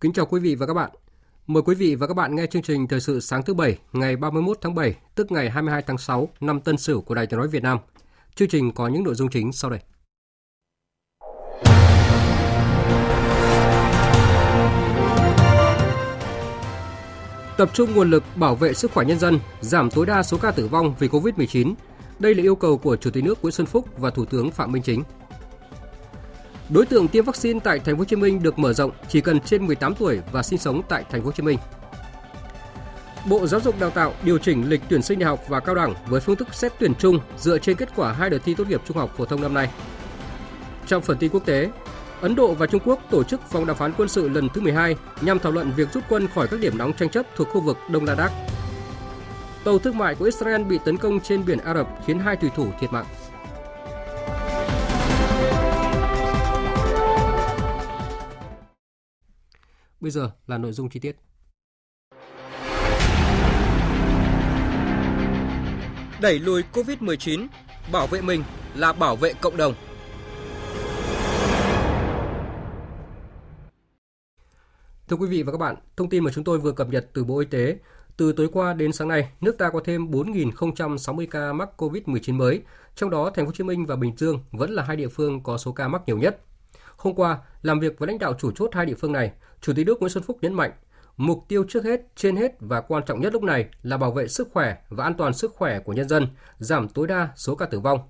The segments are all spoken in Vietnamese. Kính chào quý vị và các bạn. Mời quý vị và các bạn nghe chương trình Thời sự sáng thứ Bảy, ngày 31 tháng 7, tức ngày 22 tháng 6 năm Tân Sửu của Đài Tiếng nói Việt Nam. Chương trình có những nội dung chính sau đây. Tập trung nguồn lực bảo vệ sức khỏe nhân dân, giảm tối đa số ca tử vong vì Covid-19. Đây là yêu cầu của Chủ tịch nước Nguyễn Xuân Phúc và Thủ tướng Phạm Minh Chính. Đối tượng tiêm vaccine tại Thành phố Hồ Chí Minh được mở rộng, chỉ cần trên 18 tuổi và sinh sống tại Thành phố Hồ Chí Minh. Bộ Giáo dục Đào tạo điều chỉnh lịch tuyển sinh đại học và cao đẳng với phương thức xét tuyển chung dựa trên kết quả hai đợt thi tốt nghiệp trung học phổ thông năm nay. Trong phần tin quốc tế, Ấn Độ và Trung Quốc tổ chức vòng đàm phán quân sự lần thứ 12 nhằm thảo luận việc rút quân khỏi các điểm nóng tranh chấp thuộc khu vực Đông Ladakh. Tàu thương mại của Israel bị tấn công trên biển Ả Rập khiến 2 thủy thủ thiệt mạng. Bây giờ là nội dung chi tiết. Đẩy lùi Covid-19, bảo vệ mình là bảo vệ cộng đồng. Thưa quý vị và các bạn, thông tin mà chúng tôi vừa cập nhật từ Bộ Y tế. Từ tối qua đến sáng nay, nước ta có thêm 4.060 ca mắc Covid-19 mới, trong đó Thành phố Hồ Chí Minh và Bình Dương vẫn là hai địa phương có số ca mắc nhiều nhất. Hôm qua, làm việc với lãnh đạo chủ chốt hai địa phương này, Chủ tịch nước Nguyễn Xuân Phúc nhấn mạnh, mục tiêu trước hết, trên hết và quan trọng nhất lúc này là bảo vệ sức khỏe và an toàn sức khỏe của nhân dân, giảm tối đa số ca tử vong.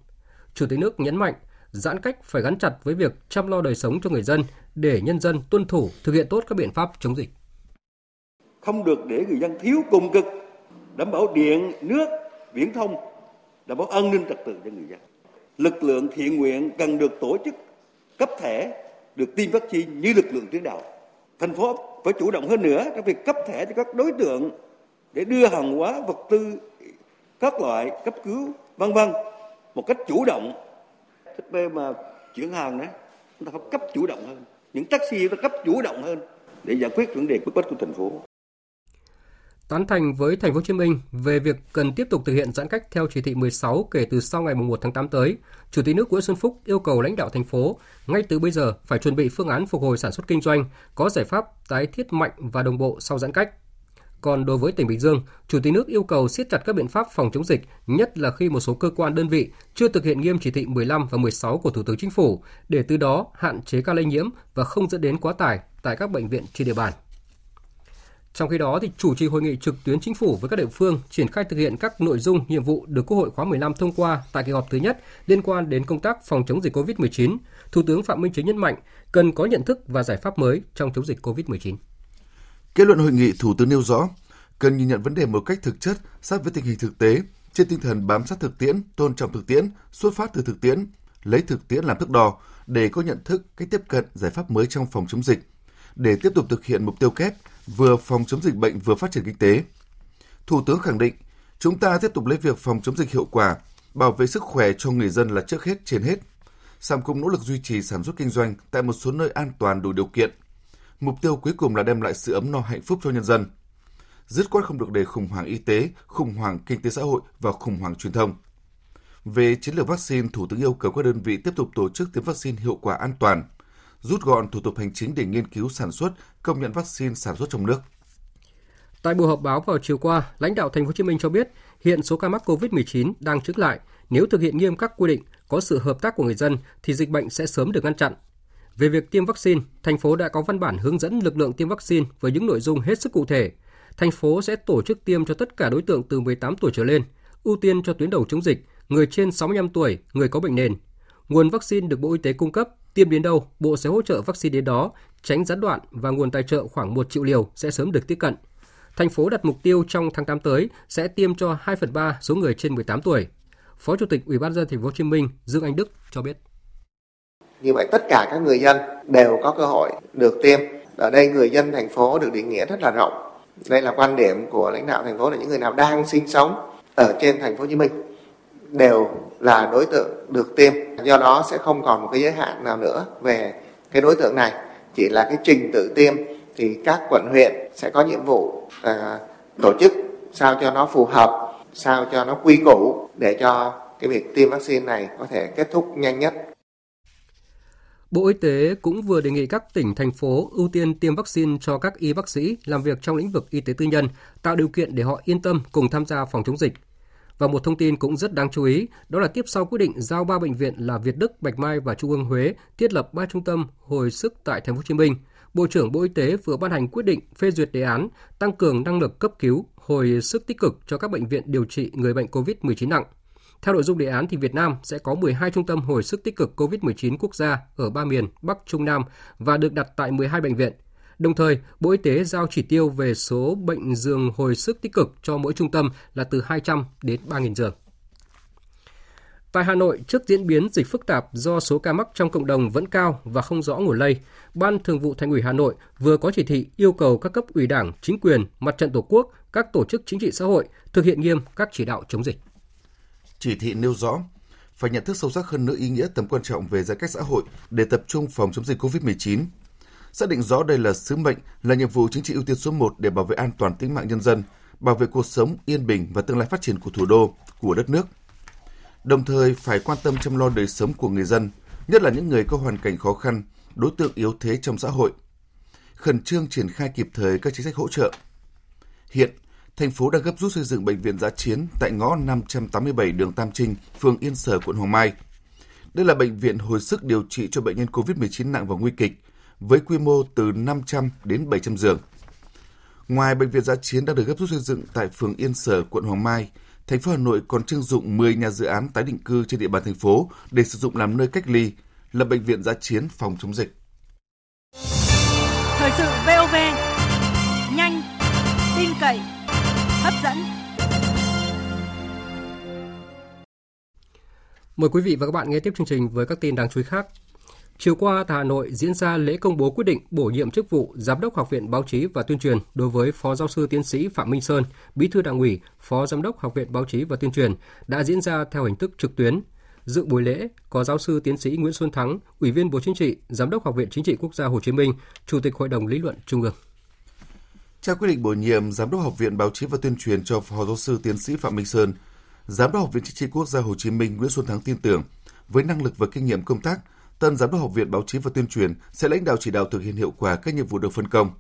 Chủ tịch nước nhấn mạnh, giãn cách phải gắn chặt với việc chăm lo đời sống cho người dân để nhân dân tuân thủ, thực hiện tốt các biện pháp chống dịch. Không được để người dân thiếu cùng cực, đảm bảo điện, nước, viễn thông, đảm bảo an ninh trật tự cho người dân. Lực lượng thiện nguyện cần được tổ chức cấp thẻ, được tiêm vaccine như lực lượng tuyến đầu. Thành phố phải chủ động hơn nữa trong việc cấp thẻ cho các đối tượng để đưa hàng hóa, vật tư, các loại cấp cứu, v.v. một cách chủ động. Thế mà chuyển hàng đấy, chúng ta phải cấp chủ động hơn. Những taxi phải cấp chủ động hơn để giải quyết vấn đề bức bách của thành phố. Tán thành với Thành phố Hồ Chí Minh về việc cần tiếp tục thực hiện giãn cách theo chỉ thị 16 kể từ sau ngày 1 tháng 8 tới, Chủ tịch nước Nguyễn Xuân Phúc yêu cầu lãnh đạo thành phố ngay từ bây giờ phải chuẩn bị phương án phục hồi sản xuất kinh doanh, có giải pháp tái thiết mạnh và đồng bộ sau giãn cách. Còn đối với tỉnh Bình Dương, Chủ tịch nước yêu cầu siết chặt các biện pháp phòng chống dịch, nhất là khi một số cơ quan đơn vị chưa thực hiện nghiêm chỉ thị 15 và 16 của Thủ tướng Chính phủ, để từ đó hạn chế ca lây nhiễm và không dẫn đến quá tải tại các bệnh viện trên địa bàn. Trong khi đó, thì chủ trì hội nghị trực tuyến chính phủ với các địa phương triển khai thực hiện các nội dung, nhiệm vụ được Quốc hội khóa 15 thông qua tại kỳ họp thứ nhất liên quan đến công tác phòng chống dịch COVID-19, Thủ tướng Phạm Minh Chính nhấn mạnh cần có nhận thức và giải pháp mới trong chống dịch COVID-19. Kết luận hội nghị, Thủ tướng nêu rõ, cần nhìn nhận vấn đề một cách thực chất, sát với tình hình thực tế, trên tinh thần bám sát thực tiễn, tôn trọng thực tiễn, xuất phát từ thực tiễn, lấy thực tiễn làm thước đo để có nhận thức, cách tiếp cận, giải pháp mới trong phòng chống dịch, để tiếp tục thực hiện mục tiêu kép vừa phòng chống dịch bệnh vừa phát triển kinh tế. Thủ tướng khẳng định, chúng ta tiếp tục lấy việc phòng chống dịch hiệu quả, bảo vệ sức khỏe cho người dân là trước hết, trên hết, song cũng nỗ lực duy trì sản xuất kinh doanh tại một số nơi an toàn đủ điều kiện. Mục tiêu cuối cùng là đem lại sự ấm no hạnh phúc cho nhân dân. Dứt khoát không được để khủng hoảng y tế, khủng hoảng kinh tế xã hội và khủng hoảng truyền thông. Về chiến lược vaccine, Thủ tướng yêu cầu các đơn vị tiếp tục tổ chức tiêm vaccine hiệu quả an toàn, rút gọn thủ tục hành chính để nghiên cứu sản xuất, công nhận vaccine sản xuất trong nước. Tại buổi họp báo vào chiều qua, lãnh đạo Thành phố Hồ Chí Minh cho biết hiện số ca mắc COVID-19 đang chững lại. Nếu thực hiện nghiêm các quy định, có sự hợp tác của người dân, thì dịch bệnh sẽ sớm được ngăn chặn. Về việc tiêm vaccine, thành phố đã có văn bản hướng dẫn lực lượng tiêm vaccine với những nội dung hết sức cụ thể. Thành phố sẽ tổ chức tiêm cho tất cả đối tượng từ 18 tuổi trở lên, ưu tiên cho tuyến đầu chống dịch, người trên 65 tuổi, người có bệnh nền. Nguồn vaccine được Bộ Y tế cung cấp, tiêm đến đâu, Bộ sẽ hỗ trợ vaccine đến đó, tránh gián đoạn và nguồn tài trợ khoảng 1 triệu liều sẽ sớm được tiếp cận. Thành phố đặt mục tiêu trong tháng 8 tới sẽ tiêm cho 2/3 số người trên 18 tuổi. Phó Chủ tịch Ủy ban nhân dân Thành phố Hồ Chí Minh Dương Anh Đức cho biết. Như vậy tất cả các người dân đều có cơ hội được tiêm. Ở đây người dân thành phố được định nghĩa rất là rộng. Đây là quan điểm của lãnh đạo thành phố, là những người nào đang sinh sống ở trên Thành phố Hồ Chí Minh đều là đối tượng được tiêm. Do đó sẽ không còn một cái giới hạn nào nữa về cái đối tượng này. Chỉ là cái trình tự tiêm thì các quận huyện sẽ có nhiệm vụ tổ chức sao cho nó phù hợp, sao cho nó quy củ để cho cái việc tiêm vaccine này có thể kết thúc nhanh nhất. Bộ Y tế cũng vừa đề nghị các tỉnh, thành phố ưu tiên tiêm vaccine cho các y bác sĩ làm việc trong lĩnh vực y tế tư nhân, tạo điều kiện để họ yên tâm cùng tham gia phòng chống dịch. Và một thông tin cũng rất đáng chú ý, đó là tiếp sau quyết định giao 3 bệnh viện là Việt Đức, Bạch Mai và Trung ương Huế thiết lập 3 trung tâm hồi sức tại Thành phố Hồ Chí Minh, Bộ trưởng Bộ Y tế vừa ban hành quyết định phê duyệt đề án tăng cường năng lực cấp cứu, hồi sức tích cực cho các bệnh viện điều trị người bệnh COVID-19 nặng. Theo nội dung đề án thì Việt Nam sẽ có 12 trung tâm hồi sức tích cực COVID-19 quốc gia ở 3 miền Bắc, Trung, Nam và được đặt tại 12 bệnh viện. Đồng thời, Bộ Y tế giao chỉ tiêu về số bệnh giường hồi sức tích cực cho mỗi trung tâm là từ 200 đến 3.000 giường. Tại Hà Nội, trước diễn biến dịch phức tạp do số ca mắc trong cộng đồng vẫn cao và không rõ nguồn lây, Ban Thường vụ Thành ủy Hà Nội vừa có chỉ thị yêu cầu các cấp ủy Đảng, chính quyền, mặt trận Tổ quốc, các tổ chức chính trị xã hội thực hiện nghiêm các chỉ đạo chống dịch. Chỉ thị nêu rõ, phải nhận thức sâu sắc hơn nữa ý nghĩa tầm quan trọng về giãn cách xã hội để tập trung phòng chống dịch COVID-19. Xác định rõ đây là sứ mệnh, là nhiệm vụ chính trị ưu tiên số 1 để bảo vệ an toàn tính mạng nhân dân, bảo vệ cuộc sống yên bình và tương lai phát triển của thủ đô, của đất nước. Đồng thời phải quan tâm chăm lo đời sống của người dân, nhất là những người có hoàn cảnh khó khăn, đối tượng yếu thế trong xã hội. Khẩn trương triển khai kịp thời các chính sách hỗ trợ. Hiện, thành phố đang gấp rút xây dựng bệnh viện dã chiến tại ngõ 587 đường Tam Trinh, phường Yên Sở, quận Hoàng Mai. Đây là bệnh viện hồi sức điều trị cho bệnh nhân COVID-19 nặng và nguy kịch, với quy mô từ 500 đến 700 giường. Ngoài bệnh viện dã chiến đang được gấp rút xây dựng tại phường Yên Sở, quận Hoàng Mai, thành phố Hà Nội còn trưng dụng 10 nhà dự án tái định cư trên địa bàn thành phố để sử dụng làm nơi cách ly, là bệnh viện dã chiến phòng chống dịch. Thời sự VOV, nhanh, tin cậy, hấp dẫn. Mời quý vị và các bạn nghe tiếp chương trình với các tin đáng chú ý khác. Chiều qua tại Hà Nội diễn ra lễ công bố quyết định bổ nhiệm chức vụ Giám đốc Học viện Báo chí và Tuyên truyền đối với Phó Giáo sư Tiến sĩ Phạm Minh Sơn, Bí thư Đảng ủy, Phó Giám đốc Học viện Báo chí và Tuyên truyền đã diễn ra theo hình thức trực tuyến. Dự buổi lễ có Giáo sư Tiến sĩ Nguyễn Xuân Thắng, Ủy viên Bộ Chính trị, Giám đốc Học viện Chính trị Quốc gia Hồ Chí Minh, Chủ tịch Hội đồng Lý luận Trung ương. Trao quyết định bổ nhiệm Giám đốc Học viện Báo chí và Tuyên truyền cho Phó Giáo sư Tiến sĩ Phạm Minh Sơn, Giám đốc Học viện Chính trị Quốc gia Hồ Chí Minh Nguyễn Xuân Thắng tin tưởng với năng lực và kinh nghiệm công tác, tân Giám đốc Học viện Báo chí và Tuyên truyền sẽ lãnh đạo chỉ đạo thực hiện hiệu quả các nhiệm vụ được phân công.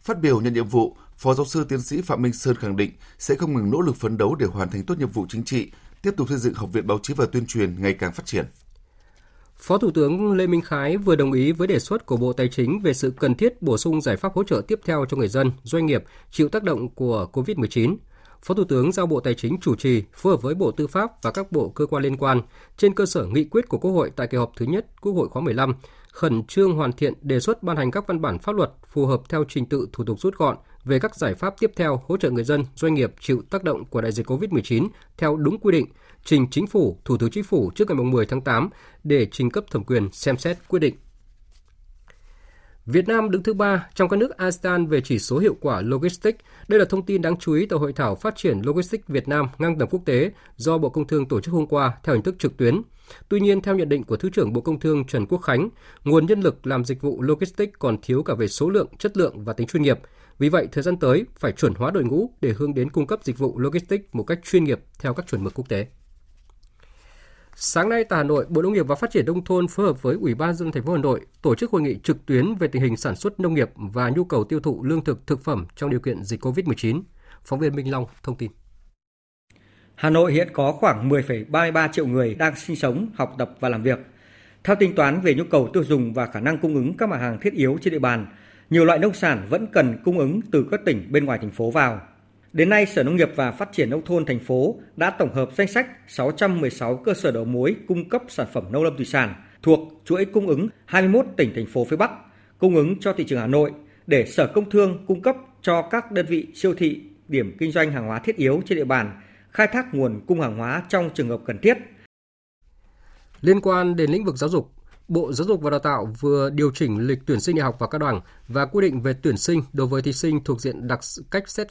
Phát biểu nhận nhiệm vụ, Phó Giáo sư Tiến sĩ Phạm Minh Sơn khẳng định sẽ không ngừng nỗ lực phấn đấu để hoàn thành tốt nhiệm vụ chính trị, tiếp tục xây dựng Học viện Báo chí và Tuyên truyền ngày càng phát triển. Phó Thủ tướng Lê Minh Khái vừa đồng ý với đề xuất của Bộ Tài chính về sự cần thiết bổ sung giải pháp hỗ trợ tiếp theo cho người dân, doanh nghiệp chịu tác động của COVID-19. Phó Thủ tướng giao Bộ Tài chính chủ trì, phối hợp với Bộ Tư pháp và các bộ cơ quan liên quan trên cơ sở nghị quyết của Quốc hội tại kỳ họp thứ nhất Quốc hội khóa 15, khẩn trương hoàn thiện đề xuất ban hành các văn bản pháp luật phù hợp theo trình tự thủ tục rút gọn về các giải pháp tiếp theo hỗ trợ người dân, doanh nghiệp chịu tác động của đại dịch COVID-19 theo đúng quy định, trình Chính phủ, Thủ tướng Chính phủ trước ngày 10 tháng 8 để trình cấp thẩm quyền xem xét quyết định. Việt Nam đứng thứ 3 trong các nước ASEAN về chỉ số hiệu quả Logistics. Đây là thông tin đáng chú ý tại Hội thảo Phát triển Logistics Việt Nam ngang tầm quốc tế do Bộ Công Thương tổ chức hôm qua theo hình thức trực tuyến. Tuy nhiên, theo nhận định của Thứ trưởng Bộ Công Thương Trần Quốc Khánh, nguồn nhân lực làm dịch vụ Logistics còn thiếu cả về số lượng, chất lượng và tính chuyên nghiệp. Vì vậy, thời gian tới phải chuẩn hóa đội ngũ để hướng đến cung cấp dịch vụ Logistics một cách chuyên nghiệp theo các chuẩn mực quốc tế. Sáng nay tại Hà Nội, Bộ Nông nghiệp và Phát triển Nông thôn phối hợp với Ủy ban nhân dân Thành phố Hà Nội tổ chức hội nghị trực tuyến về tình hình sản xuất nông nghiệp và nhu cầu tiêu thụ lương thực, thực phẩm trong điều kiện dịch COVID-19. Phóng viên Minh Long thông tin. Hà Nội hiện có khoảng 10,33 triệu người đang sinh sống, học tập và làm việc. Theo tính toán về nhu cầu tiêu dùng và khả năng cung ứng các mặt hàng thiết yếu trên địa bàn, nhiều loại nông sản vẫn cần cung ứng từ các tỉnh bên ngoài thành phố vào. Đến nay, Sở Nông nghiệp và Phát triển Nông thôn thành phố đã tổng hợp danh sách 616 cơ sở đầu mối cung cấp sản phẩm nông lâm thủy sản thuộc chuỗi cung ứng 21 tỉnh thành phố phía Bắc, cung ứng cho thị trường Hà Nội để Sở Công Thương cung cấp cho các đơn vị siêu thị, điểm kinh doanh hàng hóa thiết yếu trên địa bàn, khai thác nguồn cung hàng hóa trong trường hợp cần thiết. Liên quan đến lĩnh vực giáo dục, Bộ Giáo dục và Đào tạo vừa điều chỉnh lịch tuyển sinh đại học vào các đoàn và quy định về tuyển sinh đối với thí sinh thuộc diện đặc cách xét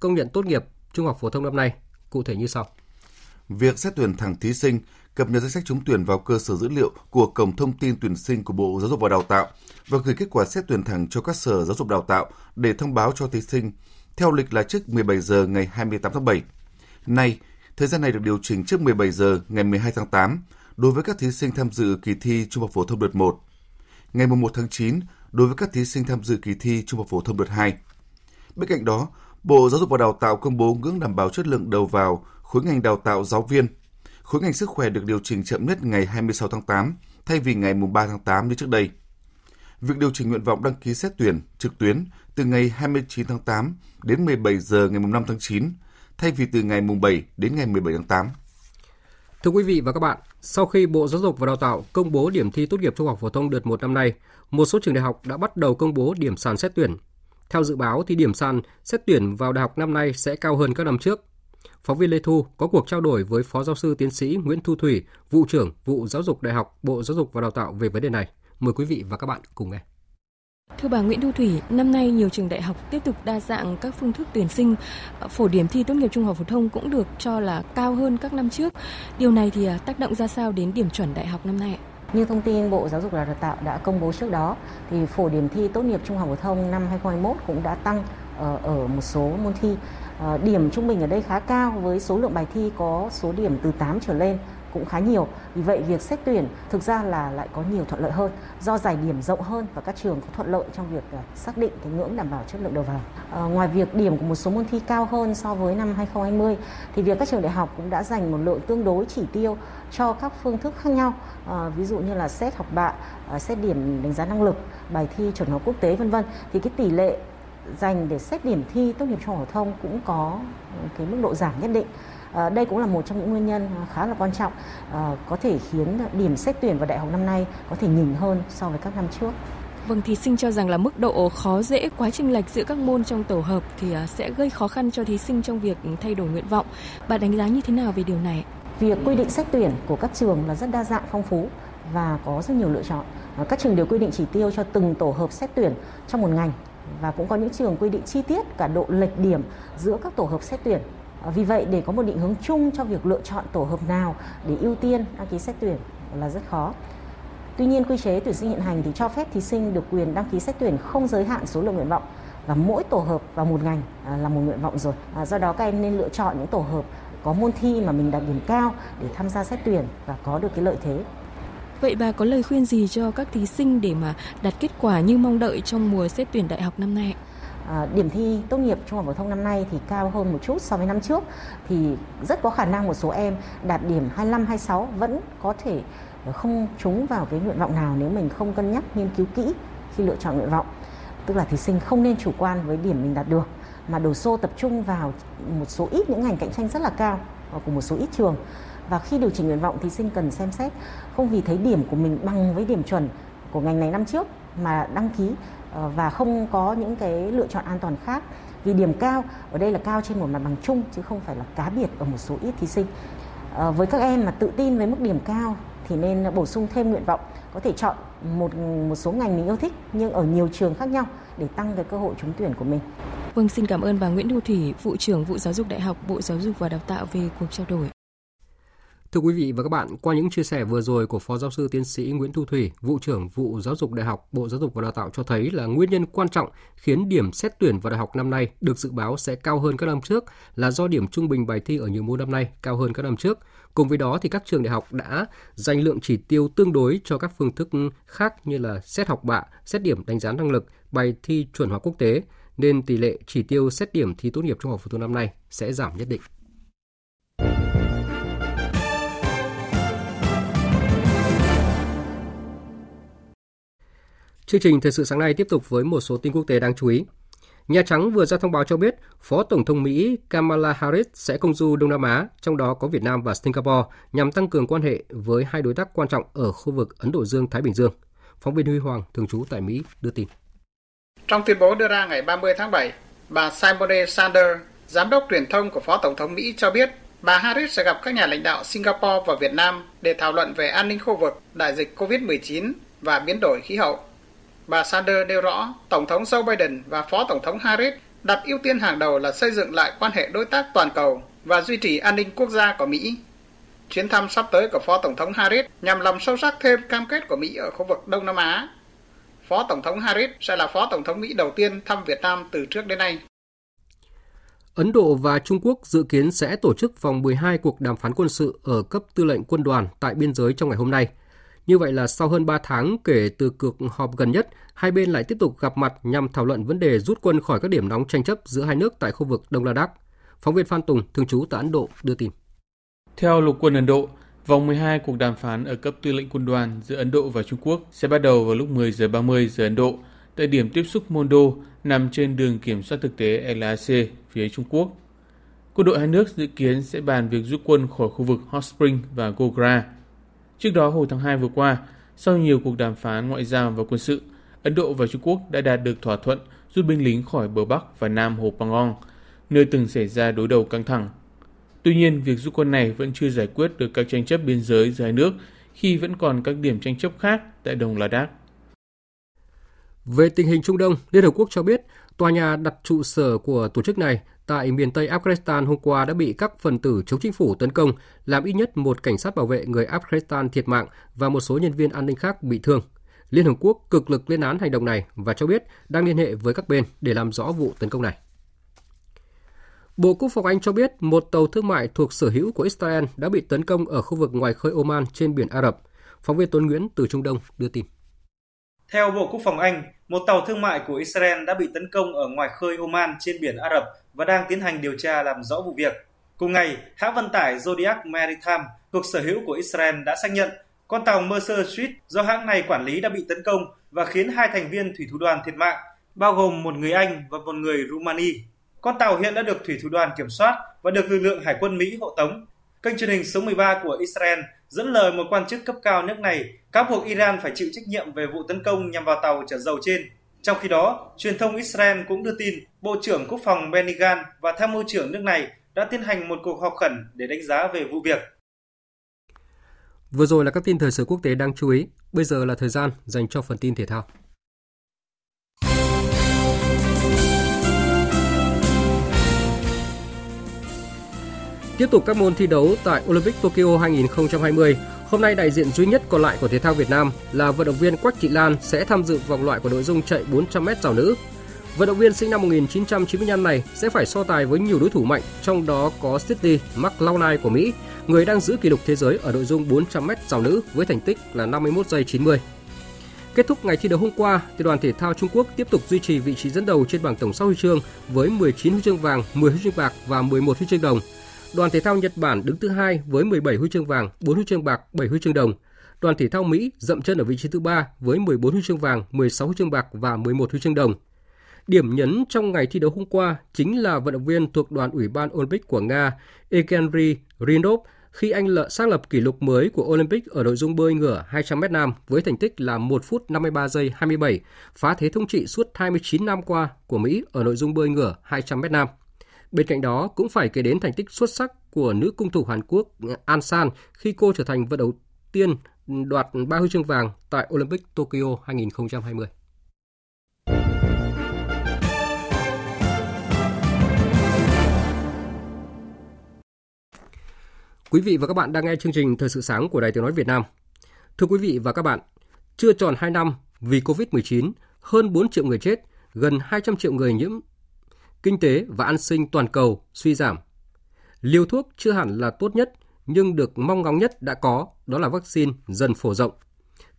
công nhận tốt nghiệp trung học phổ thông năm nay, cụ thể như sau. Việc xét tuyển thẳng thí sinh, cập nhật danh sách trúng tuyển vào cơ sở dữ liệu của Cổng Thông tin Tuyển sinh của Bộ Giáo dục và Đào tạo và gửi kết quả xét tuyển thẳng cho các sở giáo dục đào tạo để thông báo cho thí sinh, theo lịch là trước 17 giờ ngày 28 tháng 7. Nay, thời gian này được điều chỉnh trước 17 giờ ngày 12 tháng 8 đối với các thí sinh tham dự kỳ thi trung học phổ thông đợt 1. Ngày 1 tháng 9 đối với các thí sinh tham dự kỳ thi trung học phổ thông đợt 2. Bên cạnh đó, Bộ Giáo dục và Đào tạo công bố ngưỡng đảm bảo chất lượng đầu vào khối ngành đào tạo giáo viên. Khối ngành sức khỏe được điều chỉnh chậm nhất ngày 26 tháng 8 thay vì ngày 3 tháng 8 như trước đây. Việc điều chỉnh nguyện vọng đăng ký xét tuyển trực tuyến từ ngày 29 tháng 8 đến 17 giờ ngày 5 tháng 9 thay vì từ ngày 7 đến ngày 17 tháng 8. Thưa quý vị và các bạn, sau khi Bộ Giáo dục và Đào tạo công bố điểm thi tốt nghiệp trung học phổ thông đợt 1 năm nay, một số trường đại học đã bắt đầu công bố điểm sàn xét tuyển. Theo dự báo thì điểm sàn xét tuyển vào đại học năm nay sẽ cao hơn các năm trước. Phóng viên Lê Thu có cuộc trao đổi với Phó Giáo sư Tiến sĩ Nguyễn Thu Thủy, Vụ trưởng Vụ Giáo dục Đại học Bộ Giáo dục và Đào tạo về vấn đề này. Mời quý vị và các bạn cùng nghe. Thưa bà Nguyễn Thu Thủy, năm nay nhiều trường đại học tiếp tục đa dạng các phương thức tuyển sinh, phổ điểm thi tốt nghiệp trung học phổ thông cũng được cho là cao hơn các năm trước. Điều này thì tác động ra sao đến điểm chuẩn đại học năm nay? Như thông tin Bộ Giáo dục và Đào tạo đã công bố trước đó, thì phổ điểm thi tốt nghiệp trung học phổ thông năm 2021 cũng đã tăng ở một số môn thi. Điểm trung bình ở đây khá cao với số lượng bài thi có số điểm từ 8 trở lên cũng khá nhiều. Vì vậy việc xét tuyển thực ra là lại có nhiều thuận lợi hơn do giải điểm rộng hơn và các trường có thuận lợi trong việc xác định cái ngưỡng đảm bảo chất lượng đầu vào. Ngoài việc điểm của một số môn thi cao hơn so với năm 2020 thì việc các trường đại học cũng đã dành một lượng tương đối chỉ tiêu cho các phương thức khác nhau, ví dụ như là xét học bạ, xét điểm đánh giá năng lực, bài thi chuẩn hóa quốc tế v.v. thì cái tỷ lệ dành để xét điểm thi tốt nghiệp trung học phổ thông cũng có cái mức độ giảm nhất định. Đây cũng là một trong những nguyên nhân khá là quan trọng có thể khiến điểm xét tuyển vào đại học năm nay có thể nhỉnh hơn so với các năm trước. Vâng, thí sinh cho rằng là mức độ khó dễ, quá chênh lệch giữa các môn trong tổ hợp thì sẽ gây khó khăn cho thí sinh trong việc thay đổi nguyện vọng. Bà đánh giá như thế nào về điều này? Việc quy định xét tuyển của các trường là rất đa dạng, phong phú và có rất nhiều lựa chọn. Các trường đều quy định chỉ tiêu cho từng tổ hợp xét tuyển trong một ngành và cũng có những trường quy định chi tiết cả độ lệch điểm giữa các tổ hợp xét tuyển. Vì vậy, để có một định hướng chung cho việc lựa chọn tổ hợp nào để ưu tiên đăng ký xét tuyển là rất khó. Tuy nhiên, quy chế tuyển sinh hiện hành thì cho phép thí sinh được quyền đăng ký xét tuyển không giới hạn số lượng nguyện vọng và mỗi tổ hợp vào một ngành là một nguyện vọng rồi. Do đó, các em nên lựa chọn những tổ hợp có môn thi mà mình đạt điểm cao để tham gia xét tuyển và có được cái lợi thế. Vậy bà có lời khuyên gì cho các thí sinh để mà đạt kết quả như mong đợi trong mùa xét tuyển đại học năm nay? Điểm thi tốt nghiệp trung học phổ thông năm nay thì cao hơn một chút so với năm trước, thì rất có khả năng một số em đạt điểm 25, 26 vẫn có thể không trúng vào cái nguyện vọng nào nếu mình không cân nhắc nghiên cứu kỹ khi lựa chọn nguyện vọng. Tức là thí sinh không nên chủ quan với điểm mình đạt được mà đổ xô tập trung vào một số ít những ngành cạnh tranh rất là cao của một số ít trường. Và khi điều chỉnh nguyện vọng, thí sinh cần xem xét không vì thấy điểm của mình bằng với điểm chuẩn của ngành này năm trước mà đăng ký và không có những cái lựa chọn an toàn khác, vì điểm cao ở đây là cao trên một mặt bằng chung chứ không phải là cá biệt ở một số ít thí sinh. Với các em mà tự tin với mức điểm cao thì nên bổ sung thêm nguyện vọng, có thể chọn một số ngành mình yêu thích nhưng ở nhiều trường khác nhau để tăng cái cơ hội trúng tuyển của mình. Vâng, xin cảm ơn bà Nguyễn Thu Thủy, Vụ trưởng Vụ Giáo dục Đại học Bộ Giáo dục và Đào tạo về cuộc trao đổi. Thưa quý vị và các bạn, qua những chia sẻ vừa rồi của Phó Giáo sư Tiến sĩ Nguyễn Thu Thủy, Vụ trưởng Vụ Giáo dục Đại học Bộ Giáo dục và Đào tạo cho thấy là nguyên nhân quan trọng khiến điểm xét tuyển vào đại học năm nay được dự báo sẽ cao hơn các năm trước là do điểm trung bình bài thi ở nhiều môn năm nay cao hơn các năm trước. Cùng với đó thì các trường đại học đã dành lượng chỉ tiêu tương đối cho các phương thức khác như là xét học bạ, xét điểm đánh giá năng lực, bài thi chuẩn hóa quốc tế, nên tỷ lệ chỉ tiêu xét điểm thi tốt nghiệp trung học phổ thông năm nay sẽ giảm nhất định. Chương trình Thời sự sáng nay tiếp tục với một số tin quốc tế đáng chú ý. Nhà Trắng vừa ra thông báo cho biết Phó Tổng thống Mỹ Kamala Harris sẽ công du Đông Nam Á, trong đó có Việt Nam và Singapore, nhằm tăng cường quan hệ với hai đối tác quan trọng ở khu vực Ấn Độ Dương-Thái Bình Dương. Phóng viên Huy Hoàng, thường trú tại Mỹ, đưa tin. Trong tuyên bố đưa ra ngày 30 tháng 7, bà Simone Sanders, giám đốc truyền thông của Phó Tổng thống Mỹ cho biết bà Harris sẽ gặp các nhà lãnh đạo Singapore và Việt Nam để thảo luận về an ninh khu vực, đại dịch COVID-19 và biến đổi khí hậu. Bà Sanders nêu rõ Tổng thống Joe Biden và Phó Tổng thống Harris đặt ưu tiên hàng đầu là xây dựng lại quan hệ đối tác toàn cầu và duy trì an ninh quốc gia của Mỹ. Chuyến thăm sắp tới của Phó Tổng thống Harris nhằm làm sâu sắc thêm cam kết của Mỹ ở khu vực Đông Nam Á. Phó Tổng thống Harris sẽ là Phó Tổng thống Mỹ đầu tiên thăm Việt Nam từ trước đến nay. Ấn Độ và Trung Quốc dự kiến sẽ tổ chức vòng 12 cuộc đàm phán quân sự ở cấp tư lệnh quân đoàn tại biên giới trong ngày hôm nay. Như vậy là sau hơn 3 tháng kể từ cuộc họp gần nhất, hai bên lại tiếp tục gặp mặt nhằm thảo luận vấn đề rút quân khỏi các điểm nóng tranh chấp giữa hai nước tại khu vực Đông Ladakh. Phóng viên Phan Tùng, thường trú tại Ấn Độ, đưa tin. Theo Lục quân Ấn Độ, vòng 12 cuộc đàm phán ở cấp tư lệnh quân đoàn giữa Ấn Độ và Trung Quốc sẽ bắt đầu vào lúc 10:30 giờ Ấn Độ tại điểm tiếp xúc Mondo nằm trên đường kiểm soát thực tế LAC phía Trung Quốc. Quân đội hai nước dự kiến sẽ bàn việc rút quân khỏi khu vực Hot Spring và Gogra. Trước đó hồi tháng 2 vừa qua, sau nhiều cuộc đàm phán ngoại giao và quân sự, Ấn Độ và Trung Quốc đã đạt được thỏa thuận rút binh lính khỏi bờ Bắc và Nam Hồ Pangong, nơi từng xảy ra đối đầu căng thẳng. Tuy nhiên, việc rút quân này vẫn chưa giải quyết được các tranh chấp biên giới giữa hai nước khi vẫn còn các điểm tranh chấp khác tại Đông Ladakh. Về tình hình Trung Đông, Liên Hợp Quốc cho biết tòa nhà đặt trụ sở của tổ chức này tại miền Tây Afghanistan hôm qua đã bị các phần tử chống chính phủ tấn công, làm ít nhất một cảnh sát bảo vệ người Afghanistan thiệt mạng và một số nhân viên an ninh khác bị thương. Liên Hợp Quốc cực lực lên án hành động này và cho biết đang liên hệ với các bên để làm rõ vụ tấn công này. Bộ Quốc phòng Anh cho biết một tàu thương mại thuộc sở hữu của Israel đã bị tấn công ở khu vực ngoài khơi Oman trên biển Ả Rập. Phóng viên Tuấn Nguyễn từ Trung Đông đưa tin. Theo Bộ Quốc phòng Anh, một tàu thương mại của Israel đã bị tấn công ở ngoài khơi Oman trên biển Ả Rập và đang tiến hành điều tra làm rõ vụ việc. Cùng ngày, hãng vận tải Zodiac Maritime thuộc sở hữu của Israel đã xác nhận con tàu Mercer Street do hãng này quản lý đã bị tấn công và khiến hai thành viên thủy thủ đoàn thiệt mạng, bao gồm một người Anh và một người Rumani. Con tàu hiện đã được thủy thủ đoàn kiểm soát và được lực lượng hải quân Mỹ hộ tống. Kênh truyền hình số 13 của Israel dẫn lời một quan chức cấp cao nước này cáo buộc Iran phải chịu trách nhiệm về vụ tấn công nhằm vào tàu chở dầu trên. Trong khi đó, truyền thông Israel cũng đưa tin Bộ trưởng Quốc phòng Benny Gantz và tham mưu trưởng nước này đã tiến hành một cuộc họp khẩn để đánh giá về vụ việc. Vừa rồi là các tin thời sự quốc tế đáng chú ý. Bây giờ là thời gian dành cho phần tin thể thao. Tiếp tục các môn thi đấu tại Olympic Tokyo 2020, hôm nay đại diện duy nhất còn lại của thể thao Việt Nam là vận động viên Quách Thị Lan sẽ tham dự vòng loại của nội dung chạy 400m rào nữ. Vận động viên sinh năm 1995 này sẽ phải so tài với nhiều đối thủ mạnh, trong đó có Sydney McLaughlin của Mỹ, người đang giữ kỷ lục thế giới ở nội dung 400m rào nữ với thành tích là 51:90. Kết thúc ngày thi đấu hôm qua, Liên đoàn thể thao Trung Quốc tiếp tục duy trì vị trí dẫn đầu trên bảng tổng sắp huy chương với 19 huy chương vàng, 10 huy chương bạc và 11 huy chương đồng. Đoàn thể thao Nhật Bản đứng thứ 2 với 17 huy chương vàng, 4 huy chương bạc, 7 huy chương đồng. Đoàn thể thao Mỹ dậm chân ở vị trí thứ 3 với 14 huy chương vàng, 16 huy chương bạc và 11 huy chương đồng. Điểm nhấn trong ngày thi đấu hôm qua chính là vận động viên thuộc đoàn Ủy ban Olympic của Nga Evgeny Rinov khi anh xác lập kỷ lục mới của Olympic ở nội dung bơi ngửa 200m nam với thành tích là 1 phút 53 giây 27, phá thế thống trị suốt 29 năm qua của Mỹ ở nội dung bơi ngửa 200m nam. Bên cạnh đó cũng phải kể đến thành tích xuất sắc của nữ cung thủ Hàn Quốc An San khi cô trở thành vận động viên đoạt 3 huy chương vàng tại Olympic Tokyo 2020. Quý vị và các bạn đang nghe chương trình Thời sự sáng của Đài Tiếng nói Việt Nam. Thưa quý vị và các bạn, chưa tròn 2 năm vì Covid-19, hơn 4 triệu người chết, gần 200 triệu người nhiễm. Kinh tế và an sinh toàn cầu suy giảm. Liều thuốc chưa hẳn là tốt nhất, nhưng được mong ngóng nhất đã có, đó là vaccine dần phổ rộng.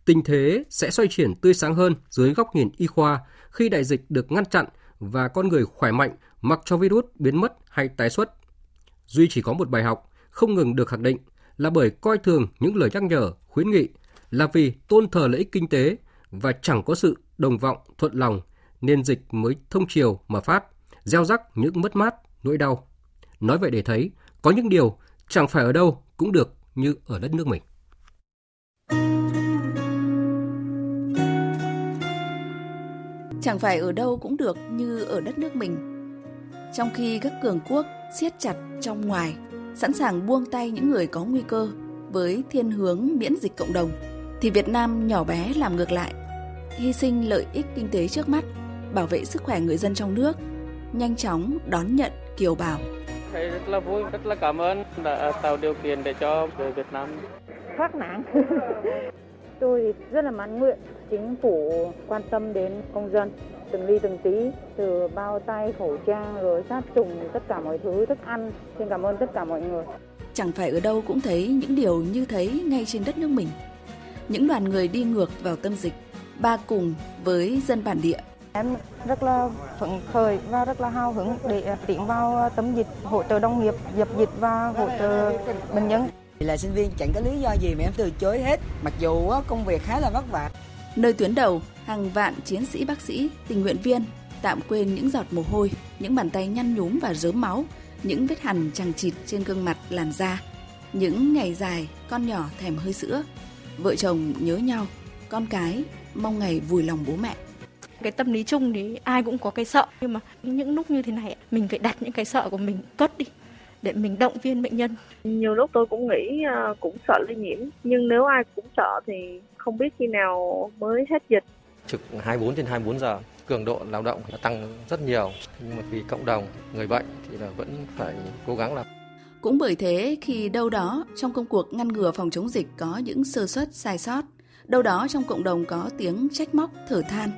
Tình thế sẽ xoay chuyển tươi sáng hơn dưới góc nhìn y khoa khi đại dịch được ngăn chặn và con người khỏe mạnh mặc cho virus biến mất hay tái xuất. Duy chỉ có một bài học không ngừng được khẳng định là bởi coi thường những lời nhắc nhở, khuyến nghị, là vì tôn thờ lợi ích kinh tế và chẳng có sự đồng vọng, thuận lòng nên dịch mới thông chiều mà phát, gieo rắc những mất mát, nỗi đau. Nói vậy để thấy, có những điều chẳng phải ở đâu cũng được như ở đất nước mình. Chẳng phải ở đâu cũng được như ở đất nước mình. Trong khi các cường quốc siết chặt trong ngoài, sẵn sàng buông tay những người có nguy cơ với thiên hướng miễn dịch cộng đồng, thì Việt Nam nhỏ bé làm ngược lại, hy sinh lợi ích kinh tế trước mắt, bảo vệ sức khỏe người dân trong nước, nhanh chóng đón nhận kiều bào. Thầy rất là vui, rất là cảm ơn đã tạo điều kiện để cho người Việt Nam thoát nạn. Tôi rất là mãn nguyện chính phủ quan tâm đến công dân, từng ly từng tí, từ bao tay, khẩu trang, rồi sát trùng, tất cả mọi thứ, thức ăn. Xin cảm ơn tất cả mọi người. Chẳng phải ở đâu cũng thấy những điều như thấy ngay trên đất nước mình. Những đoàn người đi ngược vào tâm dịch, ba cùng với dân bản địa. Em rất là phấn khởi và rất là hào hứng để tiến vào tấm dịch, hỗ trợ đồng nghiệp, dập dịch và hỗ trợ bệnh nhân. Là sinh viên chẳng có lý do gì mà em từ chối hết, mặc dù công việc khá là vất vả. Nơi tuyến đầu, hàng vạn chiến sĩ, bác sĩ, tình nguyện viên tạm quên những giọt mồ hôi, những bàn tay nhăn nhúm và rớm máu, những vết hằn chằng chịt trên gương mặt, làn da. Những ngày dài, con nhỏ thèm hơi sữa, vợ chồng nhớ nhau, con cái mong ngày vui lòng bố mẹ. Cái tâm lý chung thì ai cũng có cái sợ, nhưng mà những lúc như thế này mình phải đặt những cái sợ của mình cất đi để mình động viên bệnh nhân. Nhiều lúc tôi cũng nghĩ cũng sợ lây nhiễm, nhưng nếu ai cũng sợ thì không biết khi nào mới hết dịch. Trực 24/24 giờ, cường độ lao động đã tăng rất nhiều, nhưng mà vì cộng đồng, người bệnh thì là vẫn phải cố gắng làm. Cũng bởi thế, khi đâu đó trong công cuộc ngăn ngừa phòng chống dịch có những sơ suất sai sót, đâu đó trong cộng đồng có tiếng trách móc, thở than,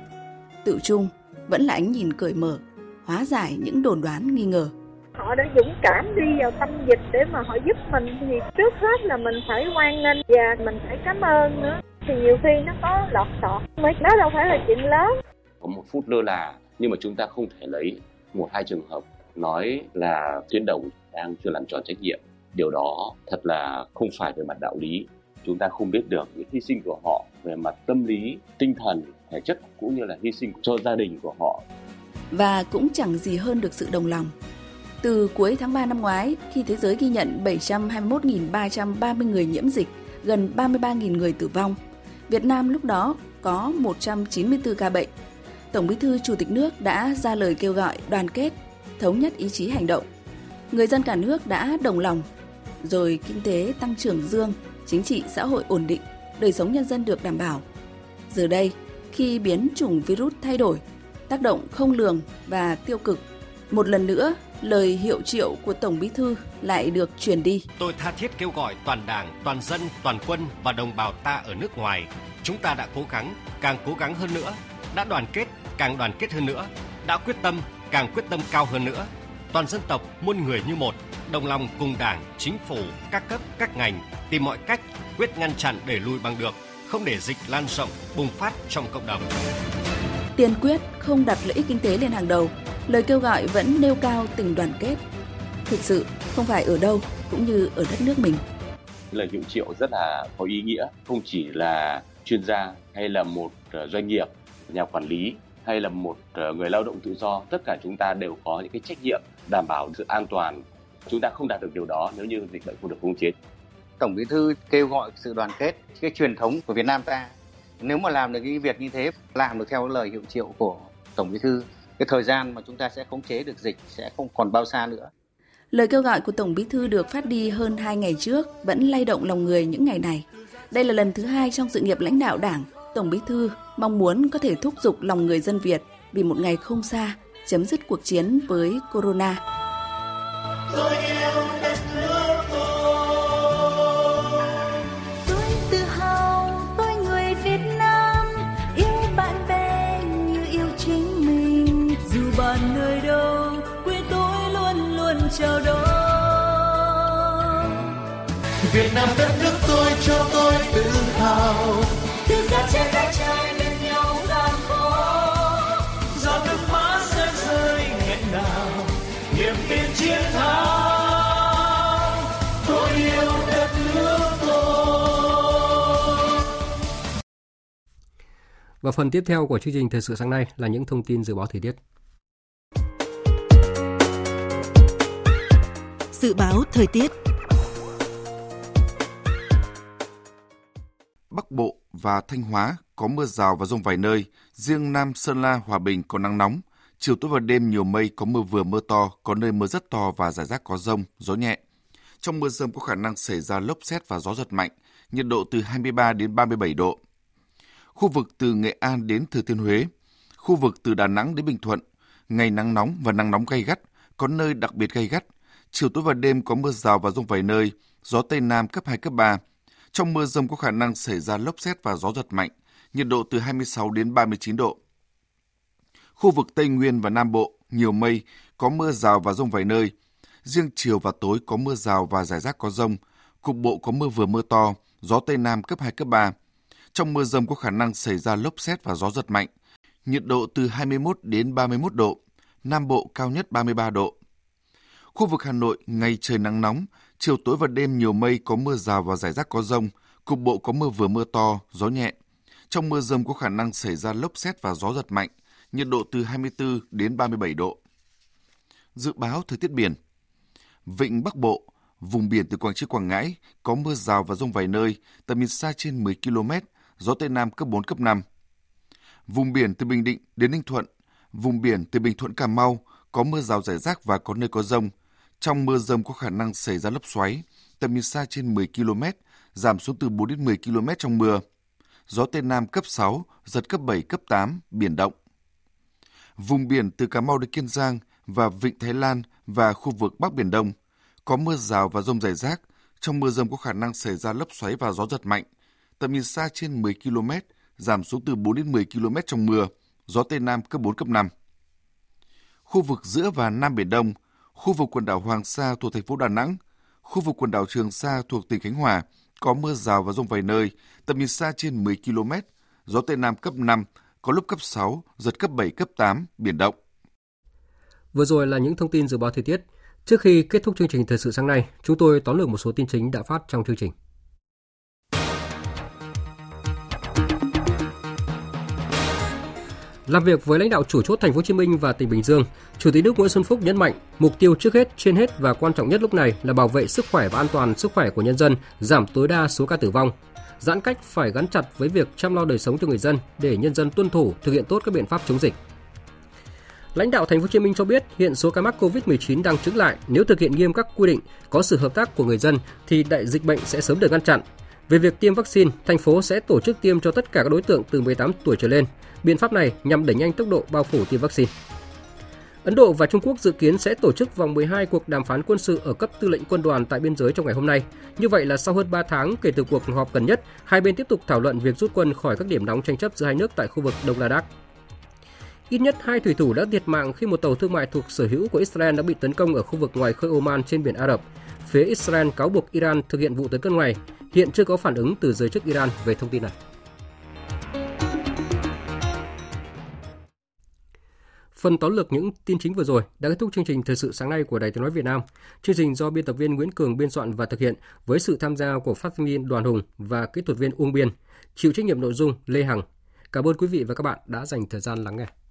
tự chung vẫn là ánh nhìn cởi mở, hóa giải những đồn đoán nghi ngờ. Họ đã dũng cảm đi vào tâm dịch để mà họ giúp mình thì trước hết là mình phải hoan nghênh và mình phải cảm ơn nữa. Thì nhiều khi nó có lọt sọt, nó đâu phải là chuyện lớn. Có một phút lơ là, nhưng mà chúng ta không thể lấy một hai trường hợp nói là tuyến đầu đang chưa làm tròn trách nhiệm. Điều đó thật là không phải về mặt đạo lý. Chúng ta không biết được những hy sinh của họ về mặt tâm lý, tinh thần, thể chất cũng như là hy sinh cho gia đình của họ. Và cũng chẳng gì hơn được sự đồng lòng. Từ cuối tháng 3 năm ngoái, khi thế giới ghi nhận 721.330 người nhiễm dịch, gần 33.000 người tử vong, Việt Nam lúc đó có 194 ca bệnh. Tổng Bí thư Chủ tịch nước đã ra lời kêu gọi đoàn kết, thống nhất ý chí hành động. Người dân cả nước đã đồng lòng, rồi kinh tế tăng trưởng dương, chính trị xã hội ổn định, đời sống nhân dân được đảm bảo. Giờ đây, khi biến chủng virus thay đổi, tác động không lường và tiêu cực, một lần nữa, lời hiệu triệu của Tổng Bí thư lại được truyền đi. Tôi tha thiết kêu gọi toàn Đảng, toàn dân, toàn quân và đồng bào ta ở nước ngoài. Chúng ta đã cố gắng, càng cố gắng hơn nữa, đã đoàn kết, càng đoàn kết hơn nữa, đã quyết tâm, càng quyết tâm cao hơn nữa. Toàn dân tộc, muôn người như một, đồng lòng cùng Đảng, Chính phủ, các cấp, các ngành, tìm mọi cách, quyết ngăn chặn đẩy lùi bằng được, không để dịch lan rộng, bùng phát trong cộng đồng. Tiên quyết không đặt lợi ích kinh tế lên hàng đầu, lời kêu gọi vẫn nêu cao tình đoàn kết. Thực sự không phải ở đâu cũng như ở đất nước mình. Lời hiệu triệu rất là có ý nghĩa, không chỉ là chuyên gia hay là một doanh nghiệp, nhà quản lý hay là một người lao động tự do, tất cả chúng ta đều có những cái trách nhiệm đảm bảo sự an toàn. Chúng ta không đạt được điều đó nếu như dịch bệnh không được khống chế. Tổng Bí thư kêu gọi sự đoàn kết, cái truyền thống của Việt Nam ta. Nếu mà làm được cái việc như thế, làm được theo lời hiệu triệu của Tổng Bí thư, cái thời gian mà chúng ta sẽ khống chế được dịch sẽ không còn bao xa nữa. Lời kêu gọi của Tổng Bí thư được phát đi hơn 2 ngày trước vẫn lay động lòng người những ngày này. Đây là lần thứ 2 trong sự nghiệp lãnh đạo Đảng, Tổng Bí thư mong muốn có thể thúc giục lòng người dân Việt vì một ngày không xa chấm dứt cuộc chiến với corona. Chào đón Việt Nam, đất nước tôi cho tôi tự hào. Từ giá trên đất trời lên nhau gian khó, giọt nước mắt sẽ rơi nghẹn ngào, niềm tin chiến thắng. Tôi yêu đất nước tôi. Và phần tiếp theo của chương trình Thời sự sáng nay là những thông tin dự báo thời tiết. Dự báo thời tiết. Bắc Bộ và Thanh Hóa có mưa rào và dông vài nơi, riêng Nam Sơn La, Hòa Bình có nắng nóng. Chiều tối và đêm nhiều mây, có mưa vừa mưa to, có nơi mưa rất to và rải rác có dông, gió nhẹ. Trong mưa dông có khả năng xảy ra lốc sét và gió giật mạnh, nhiệt độ từ 23 đến 37 độ. Khu vực từ Nghệ An đến Thừa Thiên Huế, khu vực từ Đà Nẵng đến Bình Thuận, ngày nắng nóng và nắng nóng gay gắt, có nơi đặc biệt gay gắt. Chiều tối và đêm có mưa rào và dông vài nơi, gió Tây Nam cấp 2, cấp 3. Trong mưa dông có khả năng xảy ra lốc sét và gió giật mạnh, nhiệt độ từ 26 đến 39 độ. Khu vực Tây Nguyên và Nam Bộ, nhiều mây, có mưa rào và dông vài nơi. Riêng chiều và tối có mưa rào và rải rác có dông, cục bộ có mưa vừa mưa to, gió Tây Nam cấp 2, cấp 3. Trong mưa dông có khả năng xảy ra lốc sét và gió giật mạnh, nhiệt độ từ 21 đến 31 độ, Nam Bộ cao nhất 33 độ. Khu vực Hà Nội, ngày trời nắng nóng, chiều tối và đêm nhiều mây có mưa rào và rải rác có dông, cục bộ có mưa vừa mưa to, gió nhẹ. Trong mưa dông có khả năng xảy ra lốc sét và gió giật mạnh, nhiệt độ từ 24 đến 37 độ. Dự báo thời tiết biển. Vịnh Bắc Bộ, vùng biển từ Quảng Trị Quảng Ngãi có mưa rào và dông vài nơi, tầm nhìn xa trên 10 km, gió Tây Nam cấp 4, cấp 5. Vùng biển từ Bình Định đến Ninh Thuận, vùng biển từ Bình Thuận Cà Mau có mưa rào rải rác và có nơi có dông. Trong mưa dông có khả năng xảy ra lốc xoáy, tầm nhìn xa trên 10 km, giảm xuống từ 4 đến 10 km trong mưa. Gió Tây Nam cấp 6, giật cấp 7, cấp 8, biển động. Vùng biển từ Cà Mau đến Kiên Giang và Vịnh Thái Lan và khu vực Bắc Biển Đông có mưa rào và dông rải rác. Trong mưa dông có khả năng xảy ra lốc xoáy và gió giật mạnh. Tầm nhìn xa trên 10 km, giảm xuống từ 4 đến 10 km trong mưa. Gió Tây Nam cấp 4, cấp 5. Khu vực giữa và Nam Biển Đông, khu vực quần đảo Hoàng Sa thuộc thành phố Đà Nẵng, khu vực quần đảo Trường Sa thuộc tỉnh Khánh Hòa có mưa rào và dông vài nơi, tầm nhìn xa trên 10 km, gió Tây Nam cấp 5, có lúc cấp 6, giật cấp 7, cấp 8, biển động. Vừa rồi là những thông tin dự báo thời tiết. Trước khi kết thúc chương trình Thời sự sáng nay, chúng tôi tóm lược một số tin chính đã phát trong chương trình. Làm việc với lãnh đạo chủ chốt Thành phố Hồ Chí Minh và tỉnh Bình Dương, Chủ tịch nước Nguyễn Xuân Phúc nhấn mạnh mục tiêu trước hết, trên hết và quan trọng nhất lúc này là bảo vệ sức khỏe và an toàn sức khỏe của nhân dân, giảm tối đa số ca tử vong. Giãn cách phải gắn chặt với việc chăm lo đời sống cho người dân để nhân dân tuân thủ, thực hiện tốt các biện pháp chống dịch. Lãnh đạo Thành phố Hồ Chí Minh cho biết hiện số ca mắc Covid-19 đang chững lại, nếu thực hiện nghiêm các quy định, có sự hợp tác của người dân thì đại dịch bệnh sẽ sớm được ngăn chặn. Về việc tiêm vaccine, thành phố sẽ tổ chức tiêm cho tất cả các đối tượng từ 18 tuổi trở lên. Biện pháp này nhằm đẩy nhanh tốc độ bao phủ tiêm vaccine. Ấn Độ và Trung Quốc dự kiến sẽ tổ chức vòng 12 cuộc đàm phán quân sự ở cấp tư lệnh quân đoàn tại biên giới trong ngày hôm nay. Như vậy là sau hơn 3 tháng kể từ cuộc họp gần nhất, hai bên tiếp tục thảo luận việc rút quân khỏi các điểm nóng tranh chấp giữa hai nước tại khu vực Đông Ladakh. Ít nhất 2 thủy thủ đã thiệt mạng khi một tàu thương mại thuộc sở hữu của Israel đã bị tấn công ở khu vực ngoài khơi Oman trên biển Ả Rập. Phía Israel cáo buộc Iran thực hiện vụ tấn công này. Hiện chưa có phản ứng từ giới chức Iran về thông tin này. Phần tóm lược những tin chính vừa rồi đã kết thúc chương trình Thời sự sáng nay của Đài Tiếng nói Việt Nam. Chương trình do biên tập viên Nguyễn Cường biên soạn và thực hiện với sự tham gia của phát thanh viên Đoàn Hùng và kỹ thuật viên Uông Biên, chịu trách nhiệm nội dung Lê Hằng. Cảm ơn quý vị và các bạn đã dành thời gian lắng nghe.